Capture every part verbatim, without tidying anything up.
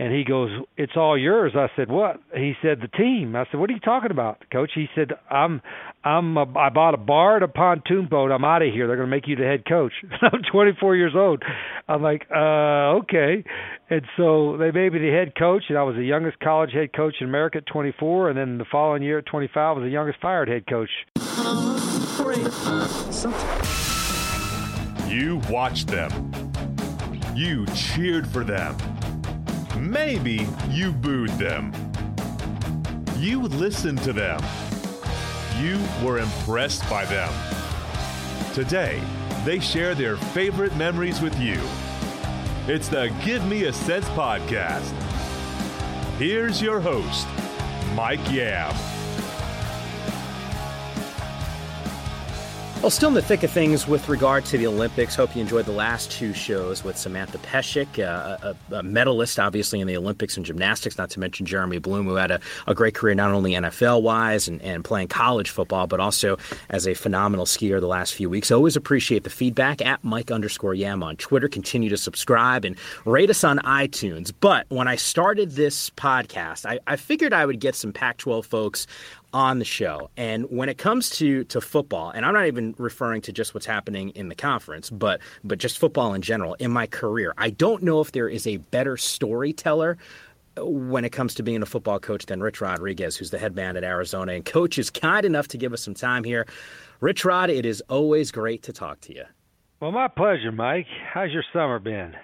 And he goes, "It's all yours." I said, "What?" He said, "The team." I said, "What are you talking about, Coach?" He said, "I'm, I'm, a, I bought a bar and a pontoon boat. I'm out of here. They're going to make you the head coach." I'm twenty-four years old. I'm like, uh, okay. And so they made me the head coach, and I was the youngest college head coach in America at twenty-four. And then the following year at twenty-five, I was the youngest fired head coach. You watched them. You cheered for them. Maybe you booed them. You listened to them. You were impressed by them. Today, they share their favorite memories with you. It's the Give Me a Sense podcast. Here's your host, Mike Yam. Well, still in the thick of things with regard to the Olympics. Hope you enjoyed the last two shows with Samantha Peszek, uh, a, a medalist, obviously, in the Olympics in gymnastics, not to mention Jeremy Bloom, who had a, a great career not only N F L-wise and, and playing college football, but also as a phenomenal skier the last few weeks. Always appreciate the feedback at Mike underscore Yam on Twitter. Continue to subscribe and rate us on iTunes. But when I started this podcast, I, I figured I would get some Pac twelve folks on the show. And when it comes to to football, and I'm not even referring to just what's happening in the conference, but but just football in general, in my career, I don't know if there is a better storyteller when it comes to being a football coach than Rich Rodriguez, who's the head man at Arizona. And Coach is kind enough to give us some time here. Rich Rod, it is always great to talk to you. Well, my pleasure, Mike. How's your summer been?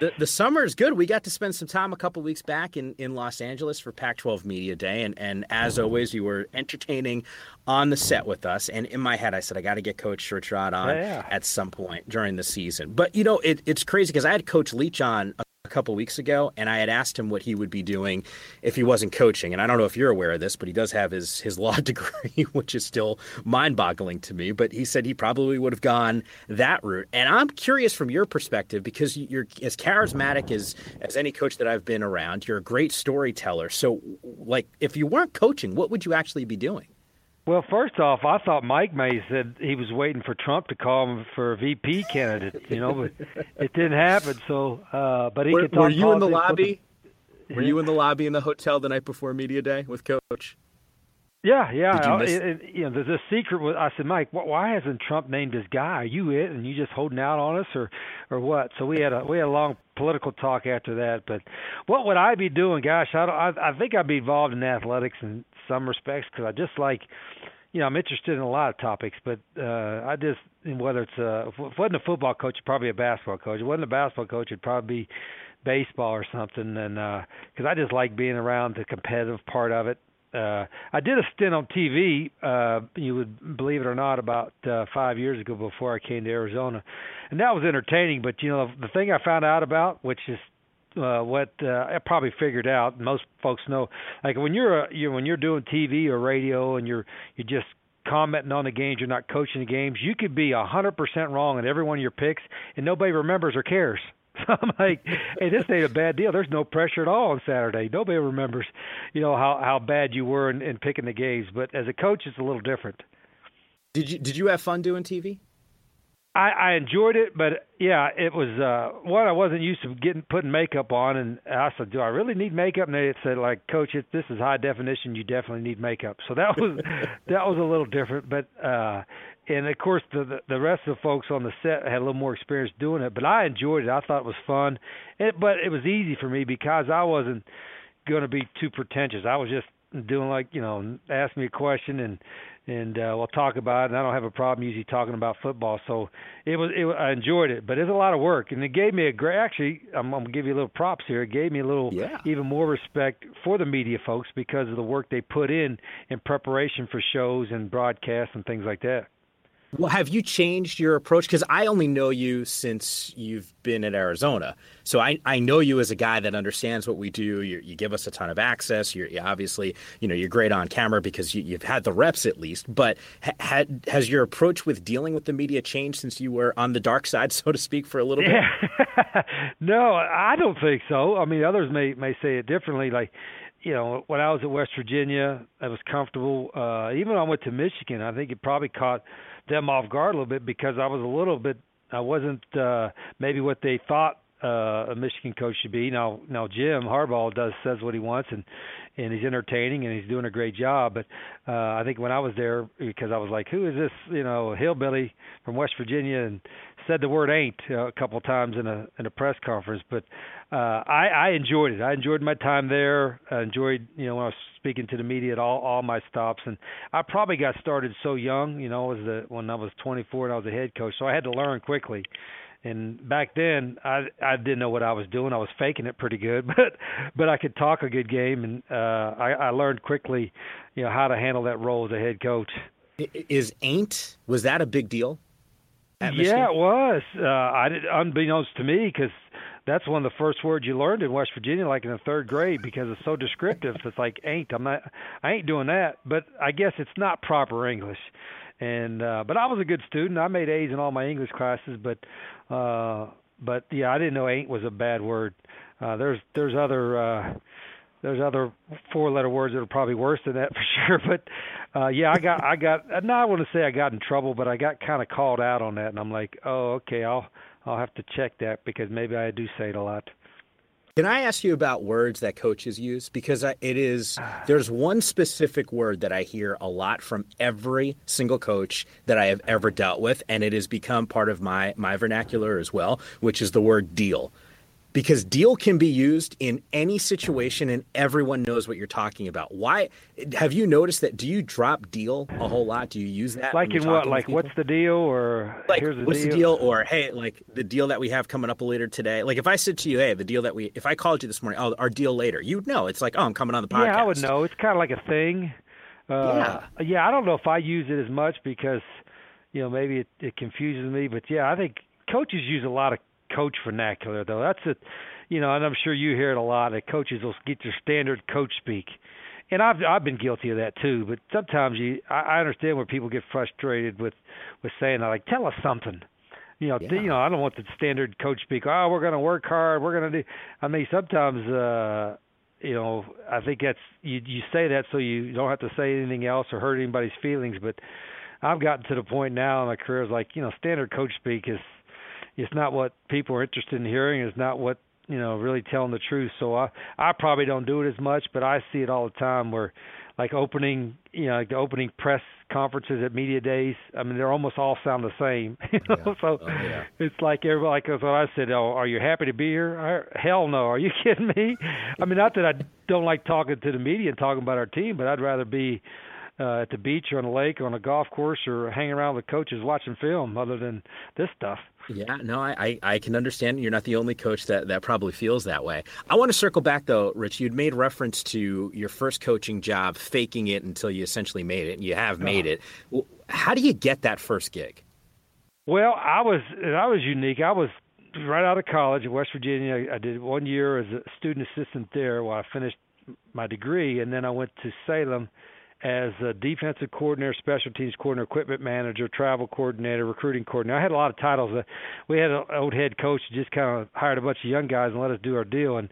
The, the summer is good. We got to spend some time a couple weeks back in, in Los Angeles for Pac twelve Media Day. And, and as always, you were entertaining on the set with us. And in my head, I said, I got to get Coach Rich Rod on oh, yeah. at some point during the season. But, you know, it, it's crazy because I had Coach Leach on a couple weeks ago, and I had asked him what he would be doing if he wasn't coaching. And I don't know if you're aware of this, but he does have his, his law degree, which is still mind-boggling to me. But he said he probably would have gone that route. And I'm curious from your perspective, because you're as charismatic as, as any coach that I've been around. You're a great storyteller. So, like, if you weren't coaching, what would you actually be doing? Well, first off, I thought Mike May said he was waiting for Trump to call him for a V P candidate, you know, but it didn't happen. So, uh, but he were, could talk. Were you in the lobby? The... Were you in the lobby in the hotel the night before media day with Coach? Yeah, yeah. You, miss... it, it, you know, the, the secret was, I said, Mike, why hasn't Trump named this guy? Are you it, and you just holding out on us, or, or what? So we had a we had a long political talk after that. But what would I be doing? Gosh, I don't, I, I think I'd be involved in athletics and. Some respects, because I just like, you know, I'm interested in a lot of topics, but uh, I just, whether it's a, if it wasn't a football coach, probably a basketball coach. If it wasn't a basketball coach, it'd probably be baseball or something, and because uh, I just like being around the competitive part of it. Uh, I did a stint on T V, uh, you would believe it or not, about uh, five years ago before I came to Arizona, and that was entertaining, but, you know, the thing I found out about, which is Uh, what uh, I probably figured out, most folks know, like when you're, a, you're when you're doing T V or radio and you're you're just commenting on the games, you're not coaching the games. You could be a hundred percent wrong in every one of your picks, and nobody remembers or cares. So I'm like, hey, this ain't a bad deal. There's no pressure at all on Saturday. Nobody remembers, you know, how, how bad you were in, in picking the games. But as a coach, it's a little different. Did you did you have fun doing T V? I, I enjoyed it, but yeah, it was uh, one I wasn't used to getting putting makeup on, and I said, "Do I really need makeup?" And they said, "Like, Coach, it, this is high definition. You definitely need makeup." So that was that was a little different, but uh, and of course the, the the rest of the folks on the set had a little more experience doing it, but I enjoyed it. I thought it was fun, it, but it was easy for me because I wasn't going to be too pretentious. I was just doing like, you know, ask me a question and. And uh, we'll talk about it. And I don't have a problem usually talking about football, so it was. It, I enjoyed it, but it's a lot of work, and it gave me a great. Actually, I'm, I'm gonna give you a little props here. It gave me a little, yeah. even more respect for the media folks because of the work they put in in preparation for shows and broadcasts and things like that. Well, have you changed your approach? Because I only know you since you've been at Arizona. So I, I know you as a guy that understands what we do. You're, you give us a ton of access. You're, you obviously, you know, you're great on camera because you, you've had the reps at least. But ha- had, has your approach with dealing with the media changed since you were on the dark side, so to speak, for a little bit? Yeah. No, I don't think so. I mean, others may, may say it differently. Like, you know, when I was at West Virginia, I was comfortable. Uh, even when I went to Michigan, I think it probably caught – them off guard a little bit because I was a little bit, I wasn't uh, maybe what they thought uh, a Michigan coach should be. Now, now Jim Harbaugh does says what he wants, and, and he's entertaining, and he's doing a great job. But uh, I think when I was there, because I was like, who is this, you know, hillbilly from West Virginia, and said the word ain't uh, a couple of times in a in a press conference. But uh, I, I enjoyed it. I enjoyed my time there. I enjoyed, you know, when I was speaking to the media at all, all my stops. And I probably got started so young, you know, I was the, when I was twenty-four and I was a head coach, so I had to learn quickly. And back then, I I didn't know what I was doing. I was faking it pretty good, but but I could talk a good game, and uh, I, I learned quickly, you know, how to handle that role as a head coach. Is ain't, was that a big deal at Michigan? Yeah, it was. Uh, I did, unbeknownst to me, because that's one of the first words you learned in West Virginia, like in the third grade, because it's so descriptive. It's like ain't. I'm not. I ain't doing that. But I guess it's not proper English. And uh, but I was a good student. I made A's in all my English classes, but uh, but yeah, I didn't know ain't was a bad word. Uh, there's there's other uh, there's other four letter words that are probably worse than that for sure. But uh, yeah, I got I got no, I want to say I got in trouble, but I got kind of called out on that, and I'm like, oh, okay, I'll I'll have to check that because maybe I do say it a lot. Can I ask you about words that coaches use? Because it is, there's one specific word that I hear a lot from every single coach that I have ever dealt with, and it has become part of my, my vernacular as well, which is the word deal. Because deal can be used in any situation, and everyone knows what you're talking about. Why have you noticed that? Do you drop deal a whole lot? Do you use that? Like in what? Like what's the deal, or like here's the what's deal? the deal, or hey, like the deal that we have coming up later today. Like if I said to you, hey, the deal that we, if I called you this morning, oh, our deal later, you'd know. It's like, oh, I'm coming on the podcast. Yeah, I would know. It's kind of like a thing. Uh, yeah. Yeah, I don't know if I use it as much because, you know, maybe it, it confuses me. But yeah, I think coaches use a lot of coach vernacular, though. That's a, you know, and I'm sure you hear it a lot, that coaches will get your standard coach speak, and I've I've been guilty of that too. But sometimes you, I, I understand where people get frustrated with, with saying that, like, tell us something, you know, yeah. th- you know, I don't want the standard coach speak. Oh, we're going to work hard, we're going to do. I mean, sometimes, uh, you know, I think that's you you say that so you don't have to say anything else or hurt anybody's feelings. But I've gotten to the point now in my career, is like, you know, standard coach speak is. It's not what people are interested in hearing. It's not what, you know, really telling the truth. So I, I probably don't do it as much, but I see it all the time where, like, opening, you know, like the opening press conferences at media days, I mean, they're almost all sound the same. You know? Yeah. So oh, yeah. It's like everybody, like that's what I said, oh, are you happy to be here? I, hell no. Are you kidding me? I mean, not that I don't like talking to the media and talking about our team, but I'd rather be uh, at the beach or on the lake or on a golf course or hanging around with coaches watching film other than this stuff. Yeah, no, I, I can understand. You're not the only coach that, that probably feels that way. I want to circle back, though, Rich. You'd made reference to your first coaching job, faking it until you essentially made it, and you have made it. How do you get that first gig? Well, I was I was unique. I was right out of college in West Virginia. I did one year as a student assistant there while I finished my degree, and then I went to Salem as a defensive coordinator, special teams coordinator, equipment manager, travel coordinator, recruiting coordinator. I had a lot of titles. We had an old head coach who just kind of hired a bunch of young guys and let us do our deal. And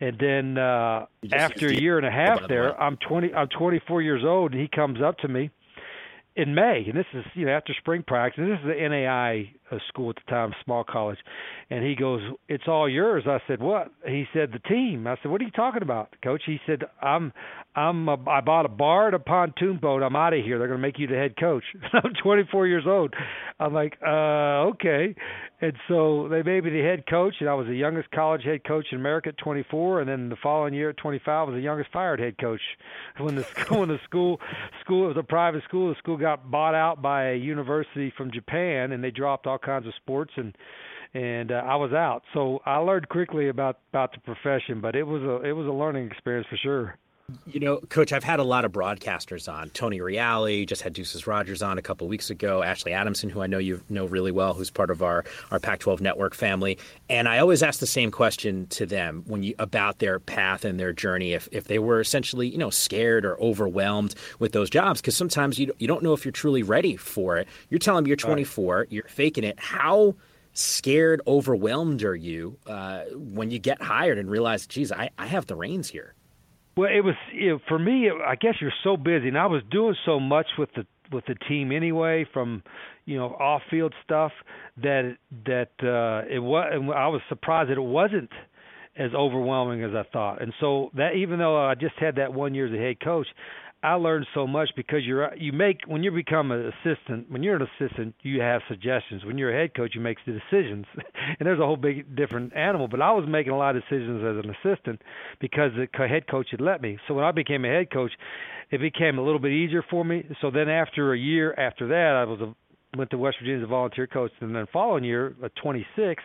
and then uh, after a year and a half there, I'm twenty. I'm twenty-four years old, and he comes up to me in May. And this is, you know, after spring practice. And this is the N A I school at the time, small college. And he goes, "It's all yours." I said, "What?" He said, "The team." I said, "What are you talking about, Coach?" He said, "I'm, I'm, a, I bought a bar and a pontoon boat. I'm out of here. They're going to make you the head coach." I'm twenty-four years old. I'm like, uh, okay. And so they made me the head coach, and I was the youngest college head coach in America at twenty-four. And then the following year at twenty-five, I was the youngest fired head coach. When the school, when the school, school it was a private school. The school got bought out by a university from Japan, and they dropped all kinds of sports, and and uh, I was out. So I learned quickly about, about the profession, but it was a it was a learning experience for sure. You know, Coach, I've had a lot of broadcasters on. Tony Reale, just had Deuces Rogers on a couple of weeks ago. Ashley Adamson, who I know you know really well, who's part of our, our Pac twelve Network family. And I always ask the same question to them when you about their path and their journey, if if they were essentially, you know, scared or overwhelmed with those jobs, because sometimes you you don't know if you're truly ready for it. You're telling them you're twenty-four, you're faking it. How scared, overwhelmed are you uh, when you get hired and realize, geez, I, I have the reins here? Well, it was, you know, for me, I guess you're so busy, and I was doing so much with the with the team anyway, from you know off-field stuff, that that uh, it was. And I was surprised that it wasn't as overwhelming as I thought. And so that, even though I just had that one year as a head coach, I learned so much, because you're you make when you become an assistant, when you're an assistant, you have suggestions. When you're a head coach, you make the decisions, and there's a whole big different animal. But I was making a lot of decisions as an assistant because the head coach had let me. So when I became a head coach, it became a little bit easier for me. So then after a year after that, I was a, went to West Virginia as a volunteer coach, and then the following year, at twenty-six.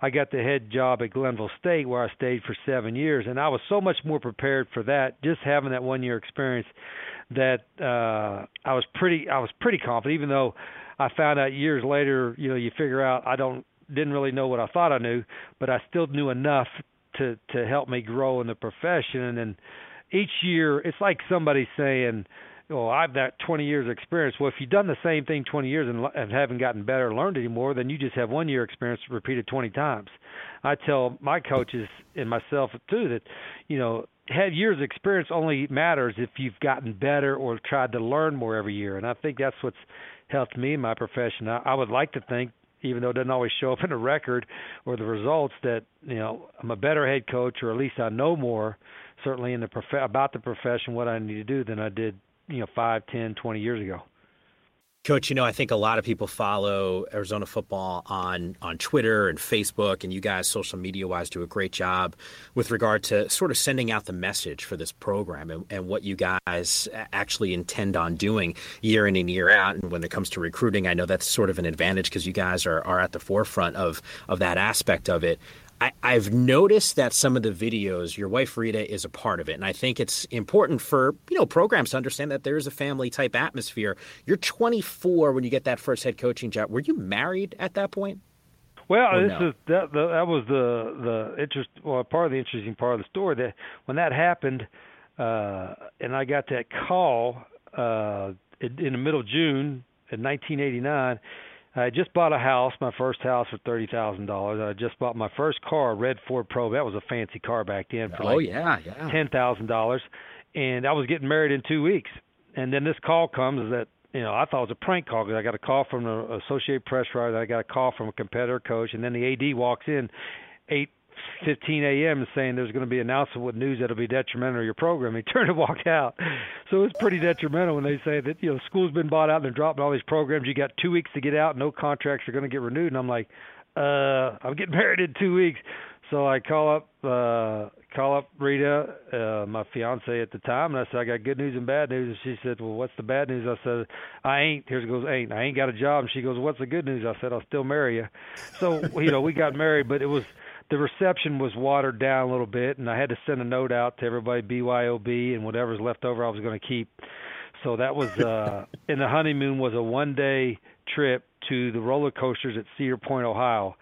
I got the head job at Glenville State, where I stayed for seven years, and I was so much more prepared for that, just having that one-year experience, that uh, I was pretty, I was pretty confident. Even though I found out years later, you know, you figure out I don't didn't really know what I thought I knew, but I still knew enough to to help me grow in the profession. And each year, it's like somebody saying, "Oh, I've got twenty years of experience." Well, if you've done the same thing twenty years and, and haven't gotten better or learned any more, then you just have one year experience repeated twenty times. I tell my coaches and myself too that, you know, have years of experience only matters if you've gotten better or tried to learn more every year. And I think that's what's helped me in my profession. I, I would like to think, even though it doesn't always show up in the record or the results, that, you know, I'm a better head coach, or at least I know more, certainly in the prof- about the profession, what I need to do, than I did, you know, five, ten, twenty years ago. Coach, you know, I think a lot of people follow Arizona football on, on Twitter and Facebook, and you guys, social media-wise, do a great job with regard to sort of sending out the message for this program and, and what you guys actually intend on doing year in and year out. And when it comes to recruiting, I know that's sort of an advantage because you guys are, are at the forefront of, of that aspect of it. I, I've noticed that some of the videos, your wife Rita is a part of it, and I think it's important for, you know, programs to understand that there is a family-type atmosphere. You're twenty-four when you get that first head coaching job. Were you married at that point? Well, this no? is that, the, that was the the interest. Well, part of the interesting part of the story, that when that happened, uh, and I got that call uh, in, in the middle of June in nineteen eighty-nine. I just bought a house, my first house, for thirty thousand dollars. I just bought my first car, a red Ford Probe. That was a fancy car back then for oh, like yeah, yeah. ten thousand dollars. And I was getting married in two weeks. And then this call comes that, you know, I thought it was a prank call, because I got a call from the Associated Press writer. I got a call from a competitor coach. And then the A D walks in eight fifteen a.m. saying there's going to be an announcement with news that'll be detrimental to your program. He turned and walked out. So it's pretty detrimental when they say that, you know, school's been bought out and they're dropping all these programs. You got two weeks to get out. No contracts are going to get renewed. And I'm like, uh, I'm getting married in two weeks. So I call up, uh, call up Rita, uh, my fiance at the time, and I said, I got good news and bad news. And she said, well, what's the bad news? I said, I ain't. Here goes ain't. I ain't got a job. And she goes, what's the good news? I said, I'll still marry you. So you know, we got married, but it was. The reception was watered down a little bit, and I had to send a note out to everybody, B Y O B, and whatever's left over I was going to keep. So that was uh, – and the honeymoon was a one-day trip to the roller coasters at Cedar Point, Ohio.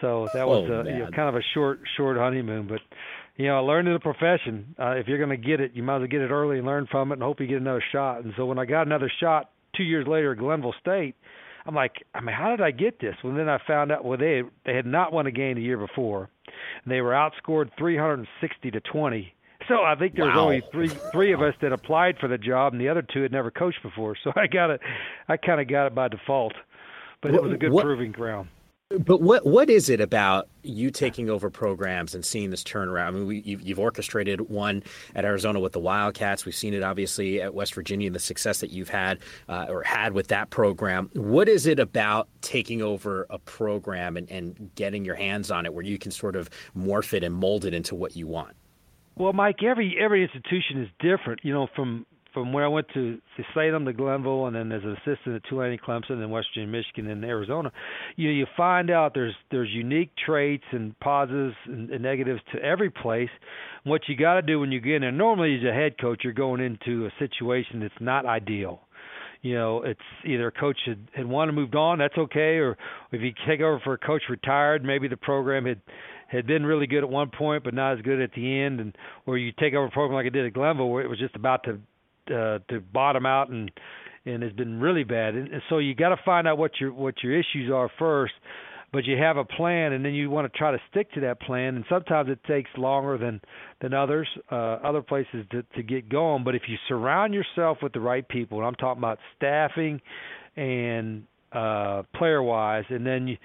So that was oh, a, you know, kind of a short, short honeymoon. But, you know, I learned in the profession, uh, if you're going to get it, you might as well get it early and learn from it and hope you get another shot. And so when I got another shot two years later at Glenville State, I'm like, I mean, how did I get this? Well, then I found out, well, they they had not won a game the year before, and they were outscored three hundred sixty to twenty. So I think there was wow. only three three of us that applied for the job, and the other two had never coached before. So I got it, I kind of got it by default, but what, it was a good what, proving ground. But what what is it about you taking over programs and seeing this turnaround? I mean, we, you've, you've orchestrated one at Arizona with the Wildcats. We've seen it, obviously, at West Virginia, and the success that you've had uh, or had with that program. What is it about taking over a program and, and getting your hands on it where you can sort of morph it and mold it into what you want? Well, Mike, every every institution is different. You know, from from where I went to, to Salem to Glenville, and then as an assistant at Tulane and Clemson and West Virginia, Michigan, and Arizona, you know, you find out there's there's unique traits and positives and, and negatives to every place. And what you got to do when you get in there, normally as a head coach, you're going into a situation that's not ideal. You know, it's either a coach had, had wanted to move on, that's okay, or if you take over for a coach retired, maybe the program had – had been really good at one point but not as good at the end, and or you take over a program like I did at Glenville where it was just about to uh, to bottom out and and has been really bad. And, and so you got to find out what your what your issues are first. but you have a plan, and then you want to try to stick to that plan. And sometimes it takes longer than than others, uh, other places to, to get going. But if you surround yourself with the right people, and I'm talking about staffing and uh, player-wise, and then you,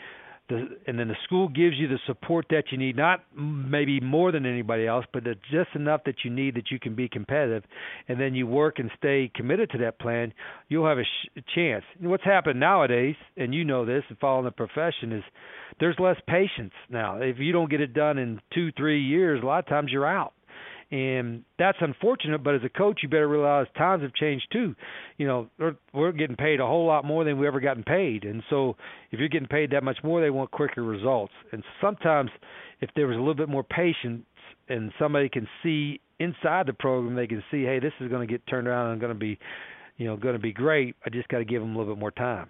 the, and then the school gives you the support that you need, not maybe more than anybody else, but just enough that you need that you can be competitive, and then you work and stay committed to that plan, you'll have a, sh- a chance. And what's happened nowadays, and you know this and following the profession, is there's less patience now. If you don't get it done in two, three years, a lot of times you're out. And that's unfortunate, but as a coach, you better realize times have changed too. You know, we're, we're getting paid a whole lot more than we've ever gotten paid. And so if you're getting paid that much more, they want quicker results. And sometimes if there was a little bit more patience and somebody can see inside the program, they can see, hey, this is going to get turned around and going to be, you know, going to be great. I just got to give them a little bit more time.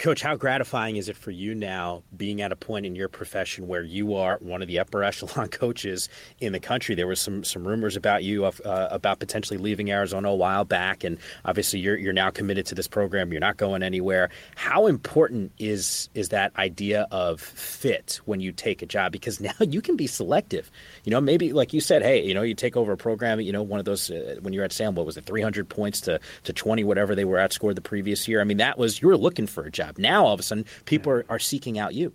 Coach, how gratifying is it for you now being at a point in your profession where you are one of the upper echelon coaches in the country? There was some some rumors about you of, uh, about potentially leaving Arizona a while back, and obviously you're you're now committed to this program. You're not going anywhere. How important is is that idea of fit when you take a job? Because now you can be selective. You know, maybe like you said, hey, you know, you take over a program. You know, one of those uh, when you were at Salem, what was it, three hundred points to to twenty, whatever they were outscored the previous year. I mean, that was you were looking for. A job. Now all of a sudden people are, are seeking out you.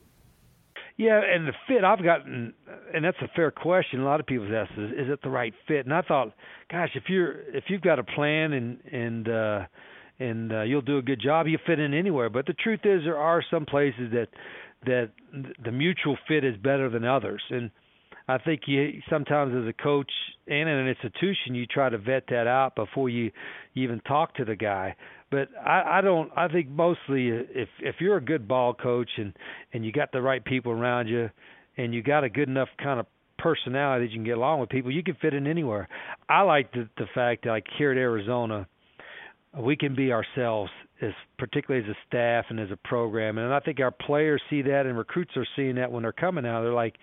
Yeah, and the fit I've gotten, and that's a fair question. A lot of people ask, is, is it the right fit? And I thought, gosh, if you're if you've got a plan and and uh, and uh, you'll do a good job, you fit in anywhere. But the truth is, there are some places that that the mutual fit is better than others. And I think you sometimes as a coach and in an institution, you try to vet that out before you, you even talk to the guy. But I, I don't. I think mostly if if you're a good ball coach and, and you got the right people around you, and you got a good enough kind of personality that you can get along with people, you can fit in anywhere. I like the, the fact that like here at Arizona, we can be ourselves, as particularly as a staff and as a program. And I think our players see that, and recruits are seeing that when they're coming out. They're like,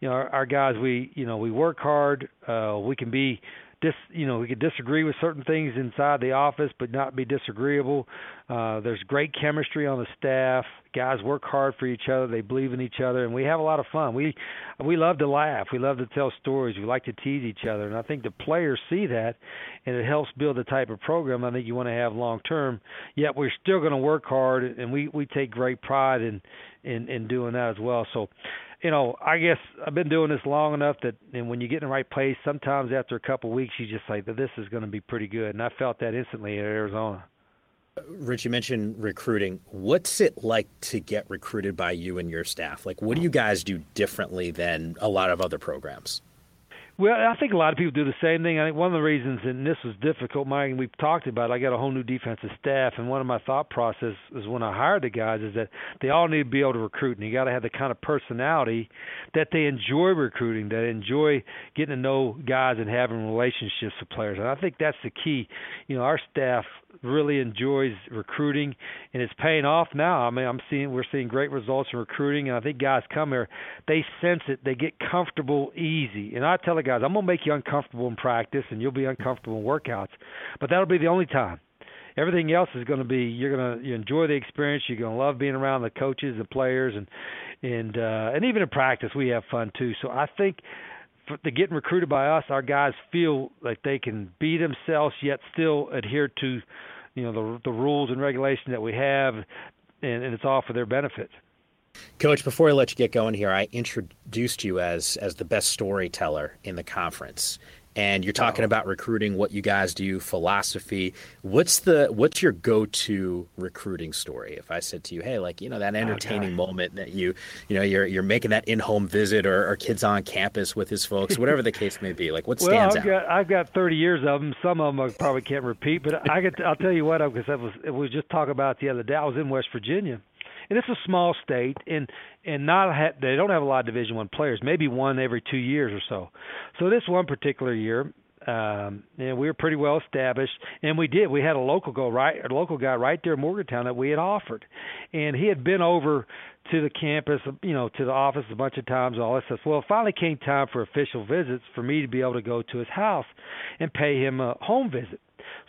you know, our, our guys. We you know we work hard. Uh, we can be. Dis, you know, we could disagree with certain things inside the office, but not be disagreeable. Uh, there's great chemistry on the staff. Guys work hard for each other. They believe in each other, and we have a lot of fun. We we love to laugh. We love to tell stories. We like to tease each other, and I think the players see that, and it helps build the type of program I think you want to have long term. Yet we're still going to work hard, and we, we take great pride in, in, in doing that as well. So. You know, I guess I've been doing this long enough that, and when you get in the right place, sometimes after a couple of weeks, you just say that this is going to be pretty good. And I felt that instantly at Arizona. Rich, you mentioned recruiting. What's it like to get recruited by you and your staff? Like, what do you guys do differently than a lot of other programs? Well, I think a lot of people do the same thing. I think one of the reasons, and this was difficult, Mike, and we've talked about it, I got a whole new defensive staff, and one of my thought processes when I hired the guys is that they all need to be able to recruit, and you got to have the kind of personality that they enjoy recruiting, that enjoy getting to know guys and having relationships with players. And I think that's the key. You know, our staff really enjoys recruiting, and it's paying off now. I mean, I'm seeing we're seeing great results in recruiting, and I think guys come here, they sense it, they get comfortable easy, and I tell the guys, I'm going to make you uncomfortable in practice, and you'll be uncomfortable in workouts, but that'll be the only time. Everything else is going to be, you're going to you enjoy the experience, you're going to love being around the coaches, the players, and and uh, and even in practice, we have fun too. So I think for, to getting recruited by us, our guys feel like they can be themselves yet still adhere to, you know, the, the rules and regulations that we have, and, and it's all for their benefit. Coach, before I let you get going here, I introduced you as as the best storyteller in the conference, and you're talking oh. about recruiting, what you guys do, philosophy. What's the what's your go-to recruiting story? If I said to you, hey, like, you know, that entertaining oh, moment that you, you know, you're you're making that in-home visit or, or kids on campus with his folks, whatever the case may be, like what well, stands I've out? Got, I've got thirty years of them. Some of them I probably can't repeat, but I could, I'll tell you what, because I was, it was just talking about the other day. I was in West Virginia. And it's a small state, and and not ha- they don't have a lot of Division One players. Maybe one every two years or so. So this one particular year, um, and we were pretty well established, and we did. We had a local go right, a local guy right there in Morgantown that we had offered, and he had been over to the campus, you know, to the office a bunch of times. All this stuff. Well, it finally came time for official visits for me to be able to go to his house and pay him a home visit.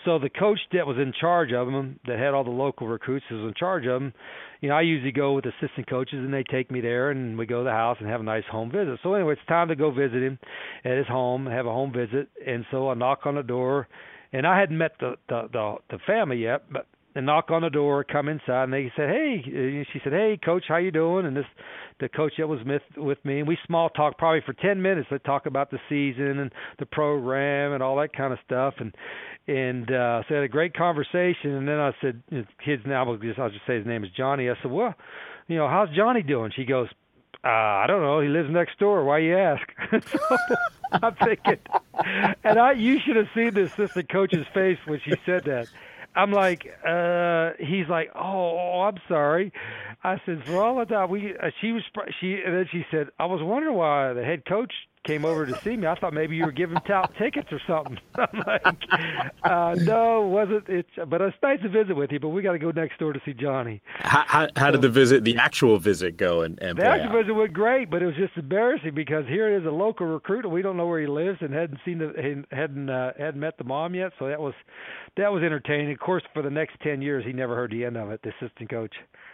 So the coach that was in charge of them, that had all the local recruits, who was in charge of them, you know, I usually go with assistant coaches, and they take me there, and we go to the house and have a nice home visit. So anyway, it's time to go visit him at his home, have a home visit. And so I knock on the door, and I hadn't met the the, the, the family yet, but I knock on the door, come inside, and they said, hey, she said, hey, coach, how you doing? And this the coach that was with, with me, and we small talked probably for ten minutes. They talk about the season and the program and all that kind of stuff. And and uh, so I had a great conversation. And then I said, you know, kids now, I'll just, I'll just say his name is Johnny. I said, well, you know, how's Johnny doing? She goes, uh, I don't know. He lives next door. Why you ask? So I'm thinking, and I you should have seen the assistant coach's face when she said that. I'm like, uh, he's like, oh, I'm sorry. I said, for all of that, we, uh, she was, she, and then she said, I was wondering why the head coach came over to see me. I thought maybe you were giving out tickets or something. I'm like, uh, no, wasn't it? But it's nice to visit with you, but we got to go next door to see Johnny. How, how, how so, did the visit, the actual visit go? And, and the actual out? visit went great, but it was just embarrassing because here is a local recruit and we don't know where he lives and hadn't seen the, hadn't, uh, hadn't met the mom yet. So that was, that was entertaining. Of course, for the next ten years, he never heard the end of it, the assistant coach.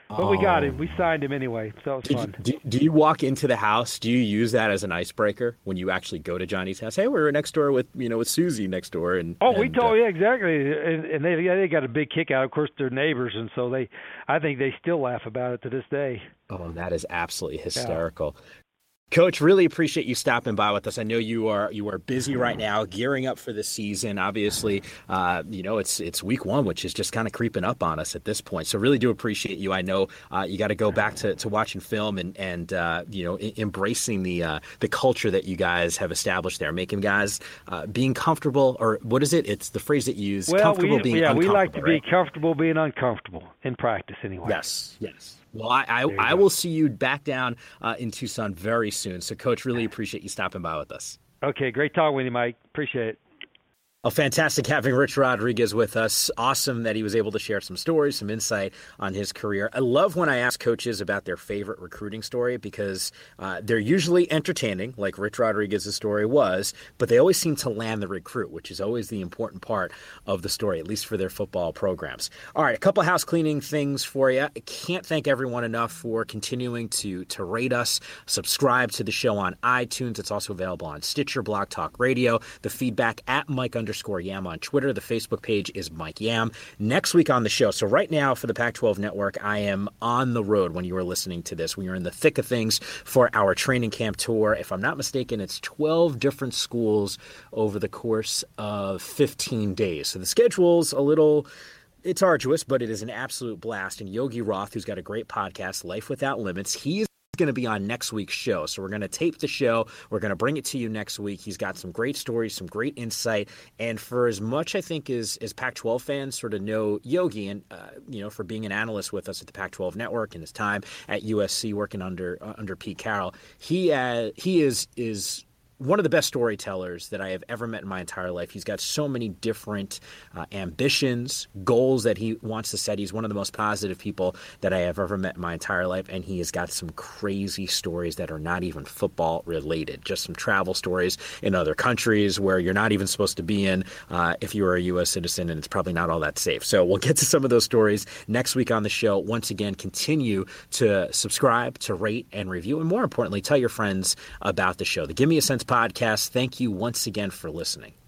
But oh. we got him. We signed him anyway, so it was fun. Do, do, do you walk into the house? Do you use that as an icebreaker when you actually go to Johnny's house? Hey, we were next door with you know with Susie next door, and oh, and, we told uh, yeah exactly, and, and they they got a big kick out. Of course, they're neighbors, and so they, I think they still laugh about it to this day. Oh, that is absolutely hysterical. Yeah. Coach, really appreciate you stopping by with us. I know you are you are busy right now, gearing up for the season. Obviously, uh, you know it's it's week one, which is just kind of creeping up on us at this point. So really do appreciate you. I know uh, you got to go back to, to watching film and and uh, you know I- embracing the uh, the culture that you guys have established there, making guys uh, being comfortable, or what is it? It's the phrase that you use. Well, comfortable we, being yeah, uncomfortable, we like to right? be comfortable being uncomfortable in practice anyway. Yes, yes. Well, I I, I will see you back down uh, in Tucson very soon. So, Coach, really appreciate you stopping by with us. Okay, great talking with you, Mike. Appreciate it. Oh, fantastic having Rich Rodriguez with us. Awesome that he was able to share some stories, some insight on his career. I love when I ask coaches about their favorite recruiting story because uh, they're usually entertaining, like Rich Rodriguez's story was, but they always seem to land the recruit, which is always the important part of the story, at least for their football programs. All right, a couple house cleaning things for you. I can't thank everyone enough for continuing to, to rate us, subscribe to the show on iTunes. It's also available on Stitcher, Blog Talk Radio, the feedback at Mike Under Score Yam on Twitter. The Facebook page is Mike Yam. Next week on the show, so right now for the Pac twelve Network, I am on the road when you are listening to this. We are in the thick of things for our training camp tour. If I'm not mistaken, it's twelve different schools over the course of fifteen days. So the schedule's a little... it's arduous, but it is an absolute blast. And Yogi Roth, who's got a great podcast, Life Without Limits, he's going to be on next week's show. So we're going to tape the show. We're going to bring it to you next week. He's got some great stories, some great insight. And for as much, I think, as, as Pac twelve fans sort of know Yogi and, uh, you know, for being an analyst with us at the Pac twelve Network and his time at U S C working under uh, under Pete Carroll, he uh, he is is... one of the best storytellers that I have ever met in my entire life. He's got so many different uh, ambitions, goals that he wants to set. He's one of the most positive people that I have ever met in my entire life, and he has got some crazy stories that are not even football related, just some travel stories in other countries where you're not even supposed to be in uh, if you are a U S citizen, and it's probably not all that safe. So we'll get to some of those stories next week on the show. Once again, continue to subscribe, to rate, and review, and more importantly, tell your friends about the show. The Give Me a Sense podcast. Thank you once again for listening.